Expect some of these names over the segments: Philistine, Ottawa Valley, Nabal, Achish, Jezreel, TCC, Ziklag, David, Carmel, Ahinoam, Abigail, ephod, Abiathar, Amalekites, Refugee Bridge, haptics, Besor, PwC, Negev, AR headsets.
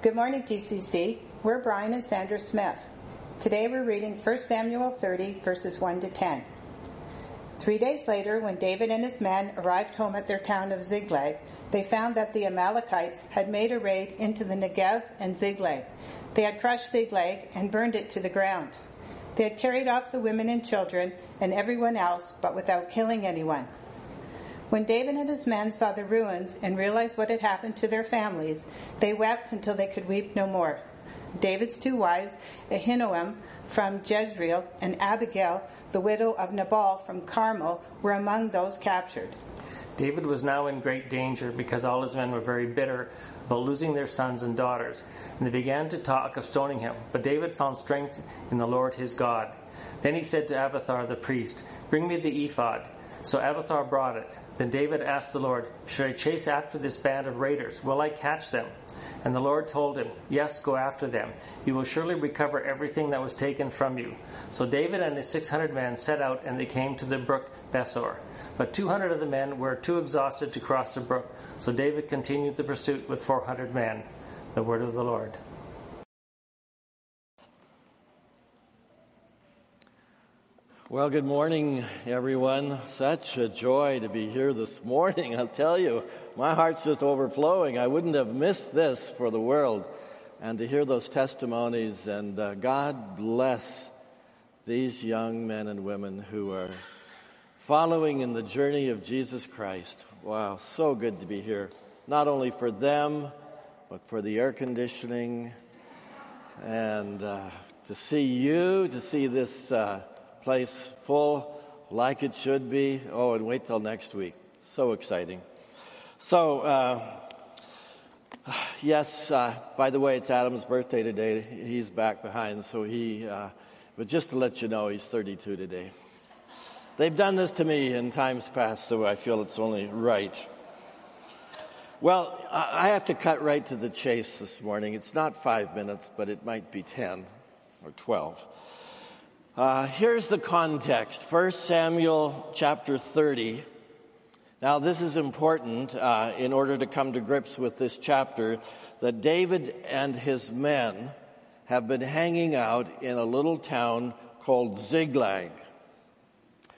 Good morning, TCC. We're Brian and Sandra Smith. Today we're reading 1 Samuel 30, verses 1 to 10. 3 days later, when David and his men arrived home at their town of Ziklag, they found that the Amalekites had made a raid into the Negev and Ziklag. They had crushed Ziklag and burned it to the ground. They had carried off the women and children and everyone else, but without killing anyone. When David and his men saw the ruins and realized what had happened to their families, they wept until they could weep no more. David's two wives, Ahinoam from Jezreel and Abigail, the widow of Nabal from Carmel, were among those captured. David was now in great danger because all his men were very bitter about losing their sons and daughters, and they began to talk of stoning him. But David found strength in the Lord his God. Then he said to Abiathar the priest, "Bring me the ephod." So Abiathar brought it. Then David asked the Lord, "Should I chase after this band of raiders? Will I catch them?" And the Lord told him, "Yes, go after them. You will surely recover everything that was taken from you." So David and his 600 men set out, and they came to the brook Besor. But 200 of the men were too exhausted to cross the brook, so David continued the pursuit with 400 men. The word of the Lord. Well, good morning, everyone. Such a joy to be here this morning. I'll tell you, my heart's just overflowing. I wouldn't have missed this for the world. And to hear those testimonies, and God bless these young men and women who are following in the journey of Jesus Christ. Wow, so good to be here. Not only for them, but for the air conditioning. And to see you, to see this place full like it should be. Oh, and wait till next week. So exciting. So, by the way, it's Adam's birthday today. He's back behind, so but just to let you know, he's 32 today. They've done this to me in times past, so I feel it's only right. Well, I have to cut right to the chase this morning. It's not 5 minutes, but it might be 10 or 12. Here's the context, 1 Samuel chapter 30. Now, this is important in order to come to grips with this chapter, that David and his men have been hanging out in a little town called Ziklag.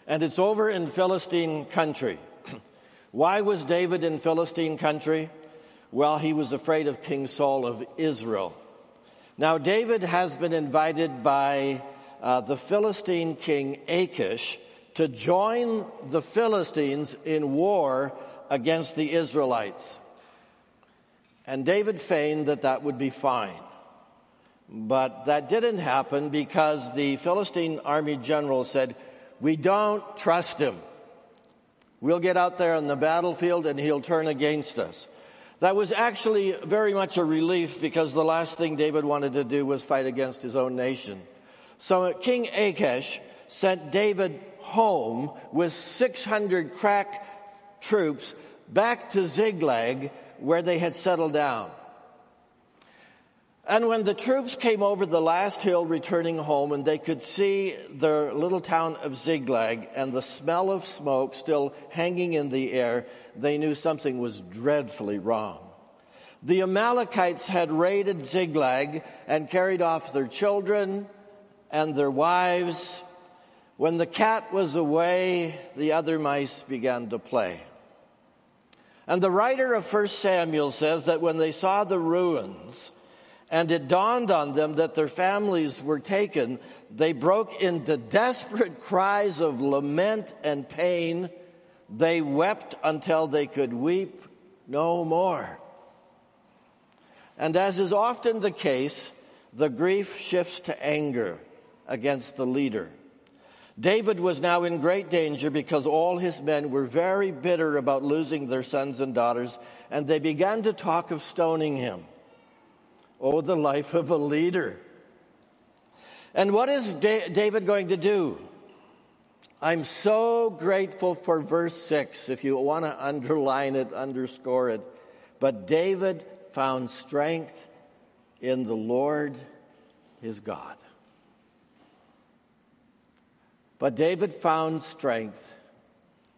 And it's over in Philistine country. Why was David in Philistine country? Well, he was afraid of King Saul of Israel. Now, David has been invited by the Philistine king Achish to join the Philistines in war against the Israelites. And David feigned that would be fine. But that didn't happen because the Philistine army general said, "We don't trust him. We'll get out there on the battlefield and he'll turn against us." That was actually very much a relief because the last thing David wanted to do was fight against his own nation. So King Achish sent David home with 600 crack troops back to Ziklag, where they had settled down. And when the troops came over the last hill returning home, and they could see their little town of Ziklag and the smell of smoke still hanging in the air, they knew something was dreadfully wrong. The Amalekites had raided Ziklag and carried off their children and their wives. When the cat was away, the other mice began to play. And the writer of 1 Samuel says that when they saw the ruins and it dawned on them that their families were taken, they broke into desperate cries of lament and pain. They wept until they could weep no more. And as is often the case, the grief shifts to anger against the leader. David was now in great danger because all his men were very bitter about losing their sons and daughters, and they began to talk of stoning him. Oh, the life of a leader. And what is David going to do? I'm so grateful for verse 6, if you want to underline it, underscore it. But David found strength in the Lord his God. But David found strength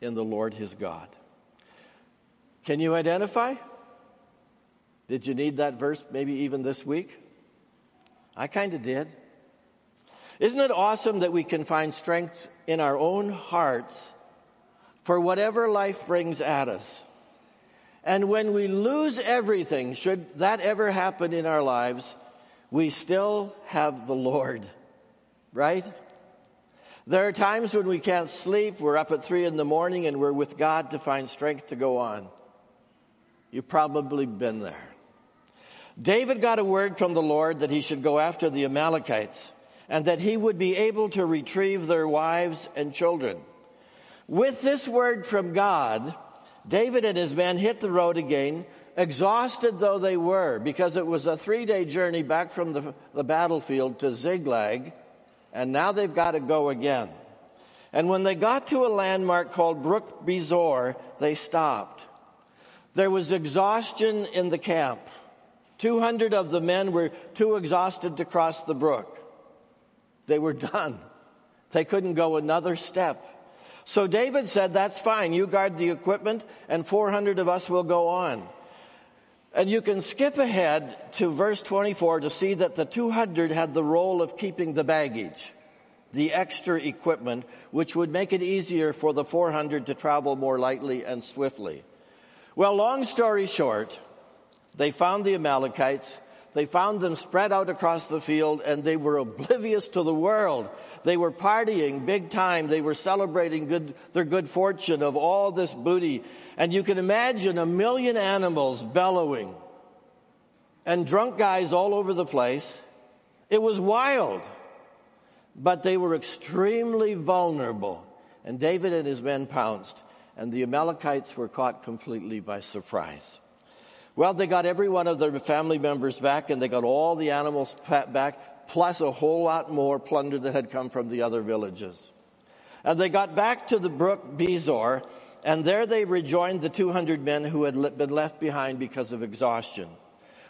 in the Lord his God. Can you identify? Did you need that verse maybe even this week? I kind of did. Isn't it awesome that we can find strength in our own hearts for whatever life brings at us? And when we lose everything, should that ever happen in our lives, we still have the Lord, right? There are times when we can't sleep, we're up at 3 a.m, and we're with God to find strength to go on. You've probably been there. David got a word from the Lord that he should go after the Amalekites and that he would be able to retrieve their wives and children. With this word from God, David and his men hit the road again, exhausted though they were, because it was a 3-day journey back from the battlefield to Ziklag, and now they've got to go again. And when they got to a landmark called Brook Besor, they stopped. There was exhaustion in the camp. 200 of the men were too exhausted to cross the brook. They were done. They couldn't go another step. So David said, that's fine, you guard the equipment and 400 of us will go on. And you can skip ahead to verse 24 to see that the 200 had the role of keeping the baggage, the extra equipment, which would make it easier for the 400 to travel more lightly and swiftly. Well, long story short, they found the Amalekites. They found them spread out across the field, and they were oblivious to the world. They were partying big time. They were celebrating their good fortune of all this booty. And you can imagine 1,000,000 animals bellowing and drunk guys all over the place. It was wild, but they were extremely vulnerable. And David and his men pounced, and the Amalekites were caught completely by surprise. Well, they got every one of their family members back, and they got all the animals back, plus a whole lot more plunder that had come from the other villages. And they got back to the brook Besor, and there they rejoined the 200 men who had been left behind because of exhaustion.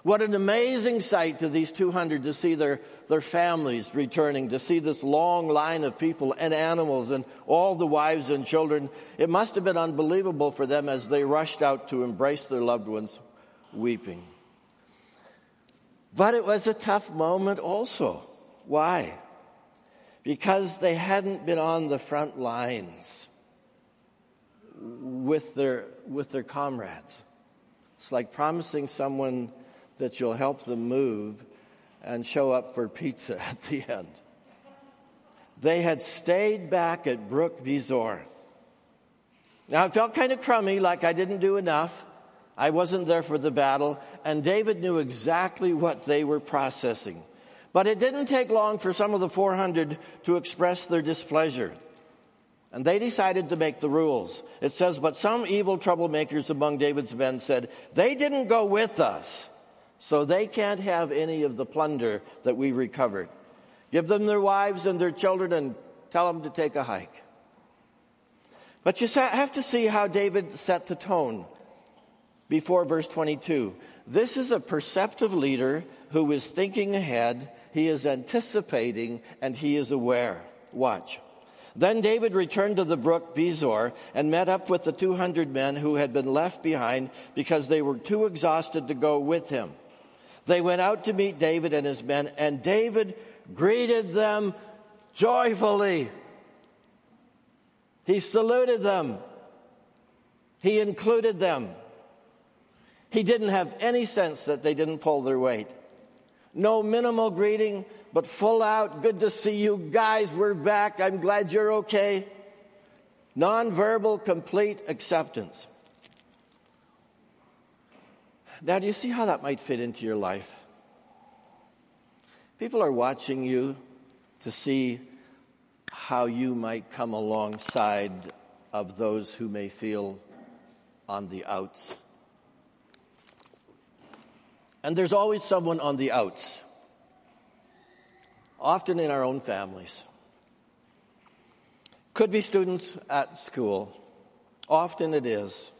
What an amazing sight to these 200 to see their families returning, to see this long line of people and animals and all the wives and children. It must have been unbelievable for them as they rushed out to embrace their loved ones, weeping. But it was a tough moment also. Why? Because they hadn't been on the front lines with their comrades. It's like promising someone that you'll help them move and show up for pizza at the end. They had stayed back at Brook Besor. Now, it felt kind of crummy, like I didn't do enough. I wasn't there for the battle, and David knew exactly what they were processing. But it didn't take long for some of the 400 to express their displeasure. And they decided to make the rules. It says, but some evil troublemakers among David's men said, they didn't go with us, so they can't have any of the plunder that we recovered. Give them their wives and their children and tell them to take a hike. But you have to see how David set the tone. Before verse 22, this is a perceptive leader who is thinking ahead, he is anticipating, and he is aware. Watch. Then David returned to the brook Besor and met up with the 200 men who had been left behind because they were too exhausted to go with him. They went out to meet David and his men, and David greeted them joyfully. He saluted them. He included them. He didn't have any sense that they didn't pull their weight. No minimal greeting, but full out, good to see you guys, we're back, I'm glad you're okay. Nonverbal, complete acceptance. Now, do you see how that might fit into your life? People are watching you to see how you might come alongside of those who may feel on the outs. And there's always someone on the outs, often in our own families. Could be students at school. Often it is.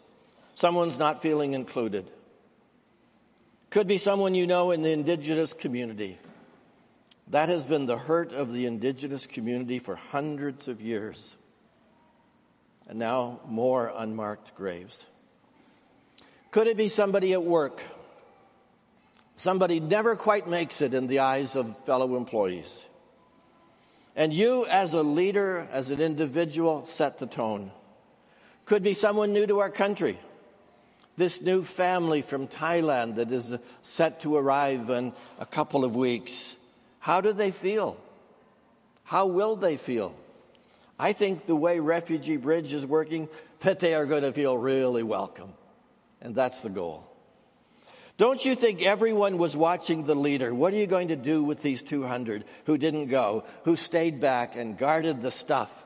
Someone's not feeling included. Could be someone you know in the indigenous community. That has been the hurt of the indigenous community for hundreds of years. And now more unmarked graves. Could it be somebody at work? Somebody never quite makes it in the eyes of fellow employees. And you, as a leader, as an individual, set the tone. Could be someone new to our country. This new family from Thailand that is set to arrive in a couple of weeks. How do they feel? How will they feel? I think the way Refugee Bridge is working, that they are going to feel really welcome. And that's the goal. Don't you think everyone was watching the leader? What are you going to do with these 200 who didn't go, who stayed back and guarded the stuff?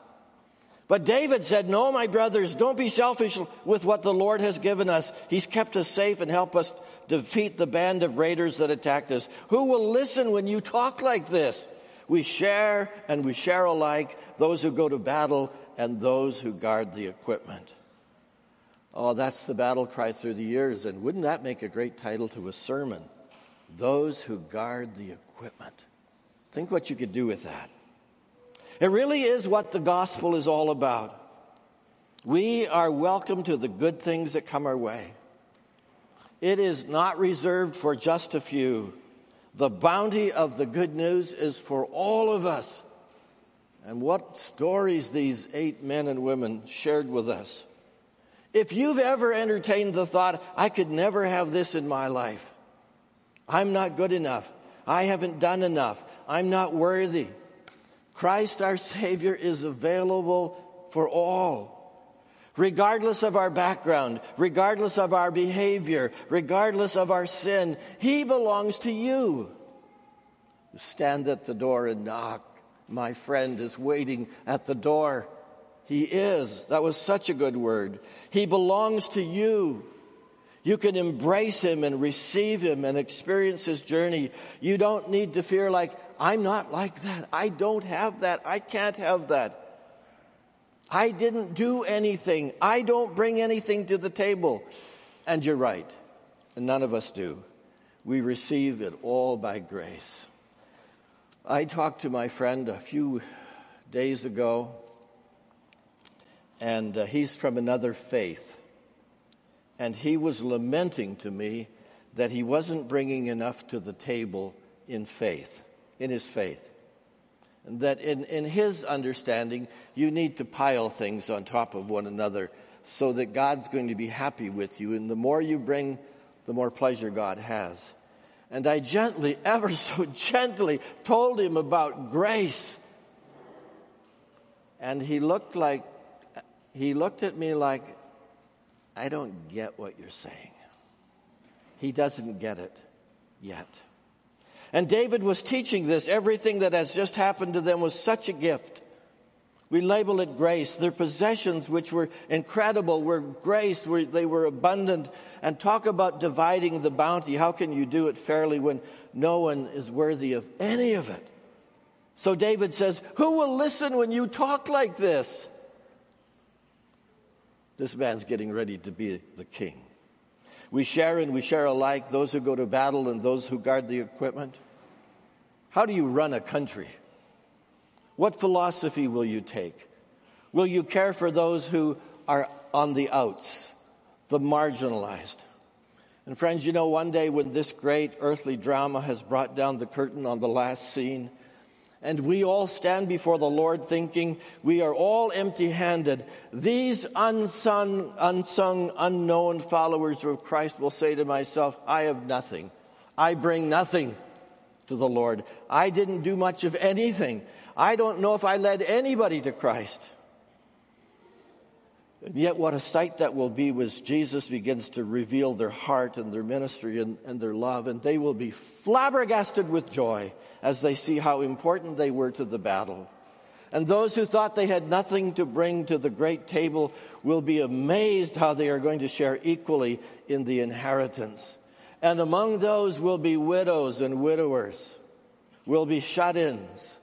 But David said, no, my brothers, don't be selfish with what the Lord has given us. He's kept us safe and helped us defeat the band of raiders that attacked us. Who will listen when you talk like this? We share and we share alike, those who go to battle and those who guard the equipment. Oh, that's the battle cry through the years. And wouldn't that make a great title to a sermon? Those who guard the equipment. Think what you could do with that. It really is what the gospel is all about. We are welcome to the good things that come our way. It is not reserved for just a few. The bounty of the good news is for all of us. And what stories these 8 men and women shared with us. If you've ever entertained the thought, I could never have this in my life. I'm not good enough. I haven't done enough. I'm not worthy. Christ our Savior is available for all. Regardless of our background, regardless of our behavior, regardless of our sin, He belongs to you. Stand at the door and knock. My friend is waiting at the door. He is. That was such a good word. He belongs to you. You can embrace Him and receive Him and experience His journey. You don't need to fear like, I'm not like that. I don't have that. I can't have that. I didn't do anything. I don't bring anything to the table. And you're right. And none of us do. We receive it all by grace. I talked to my friend a few days ago. And he's from another faith. And he was lamenting to me that he wasn't bringing enough to the table in faith, in his faith. And that in his understanding, you need to pile things on top of one another so that God's going to be happy with you. And the more you bring, the more pleasure God has. And I gently, ever so gently, told him about grace. And he looked at me like, I don't get what you're saying. He doesn't get it yet. And David was teaching this. Everything that has just happened to them was such a gift. We label it grace. Their possessions, which were incredible, were grace. They were abundant. And talk about dividing the bounty. How can you do it fairly when no one is worthy of any of it? So David says, who will listen when you talk like this? This man's getting ready to be the king. We share and we share alike, those who go to battle and those who guard the equipment. How do you run a country? What philosophy will you take? Will you care for those who are on the outs, the marginalized? And friends, you know, one day when this great earthly drama has brought down the curtain on the last scene, and we all stand before the Lord thinking we are all empty-handed. These unsung, unknown followers of Christ will say to myself, I have nothing. I bring nothing to the Lord. I didn't do much of anything. I don't know if I led anybody to Christ. And yet what a sight that will be as Jesus begins to reveal their heart and their ministry and their love. And they will be flabbergasted with joy as they see how important they were to the battle. And those who thought they had nothing to bring to the great table will be amazed how they are going to share equally in the inheritance. And among those will be widows and widowers, will be shut-ins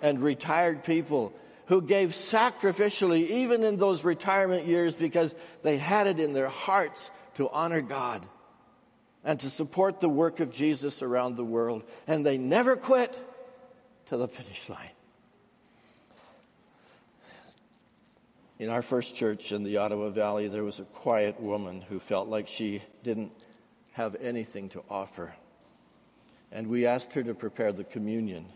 and retired people who gave sacrificially, even in those retirement years, because they had it in their hearts to honor God and to support the work of Jesus around the world. And they never quit to the finish line. In our first church in the Ottawa Valley, there was a quiet woman who felt like she didn't have anything to offer. And we asked her to prepare the communion.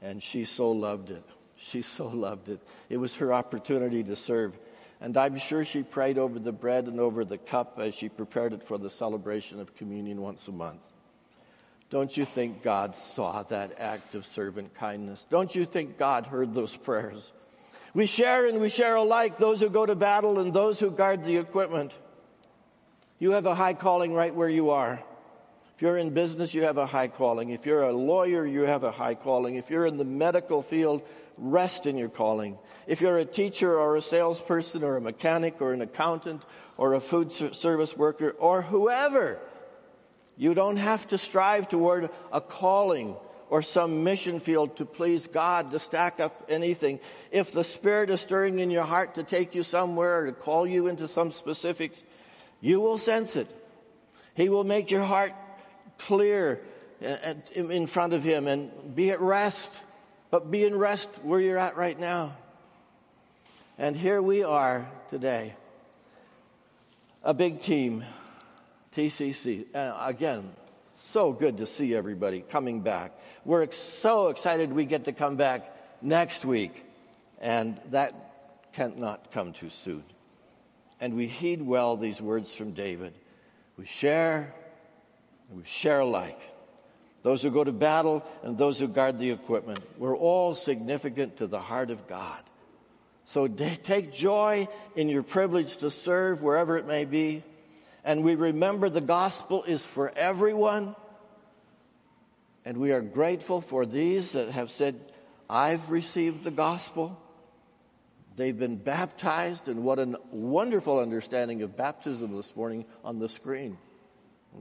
And she so loved it. She so loved it. It was her opportunity to serve. And I'm sure she prayed over the bread and over the cup as she prepared it for the celebration of communion once a month. Don't you think God saw that act of servant kindness? Don't you think God heard those prayers? We share and we share alike, those who go to battle and those who guard the equipment. You have a high calling right where you are. If you're in business, you have a high calling. If you're a lawyer, you have a high calling. If you're in the medical field, rest in your calling. If you're a teacher or a salesperson or a mechanic or an accountant or a food service worker or whoever, you don't have to strive toward a calling or some mission field to please God, to stack up anything. If the Spirit is stirring in your heart to take you somewhere or to call you into some specifics, you will sense it. He will make your heart clear in front of Him and be at rest. But be in rest where you're at right now. And here we are today. A big team, TCC. Again, so good to see everybody coming back. We're so excited we get to come back next week. And that cannot come too soon. And we heed well these words from David. We share and we share alike. Those who go to battle and those who guard the equipment. We're all significant to the heart of God. So take joy in your privilege to serve wherever it may be. And we remember the gospel is for everyone. And we are grateful for these that have said, I've received the gospel. They've been baptized. And what a wonderful understanding of baptism this morning on the screen.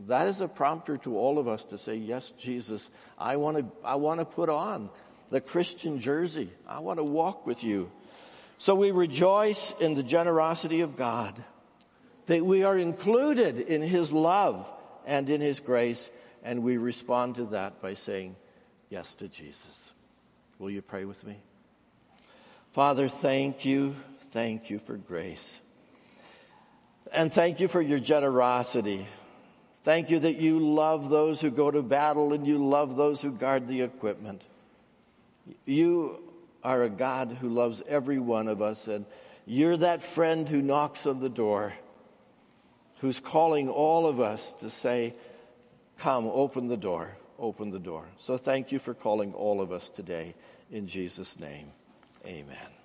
That is a prompter to all of us to say, yes, Jesus, I want to put on the Christian jersey. I want to walk with you. So we rejoice in the generosity of God, that we are included in His love and in His grace, and we respond to that by saying yes to Jesus. Will you pray with me? Father, thank you for grace. And thank you for your generosity. Thank you that you love those who go to battle and you love those who guard the equipment. You are a God who loves every one of us, and you're that friend who knocks on the door, who's calling all of us to say, come, open the door, open the door. So thank you for calling all of us today. In Jesus' name, amen.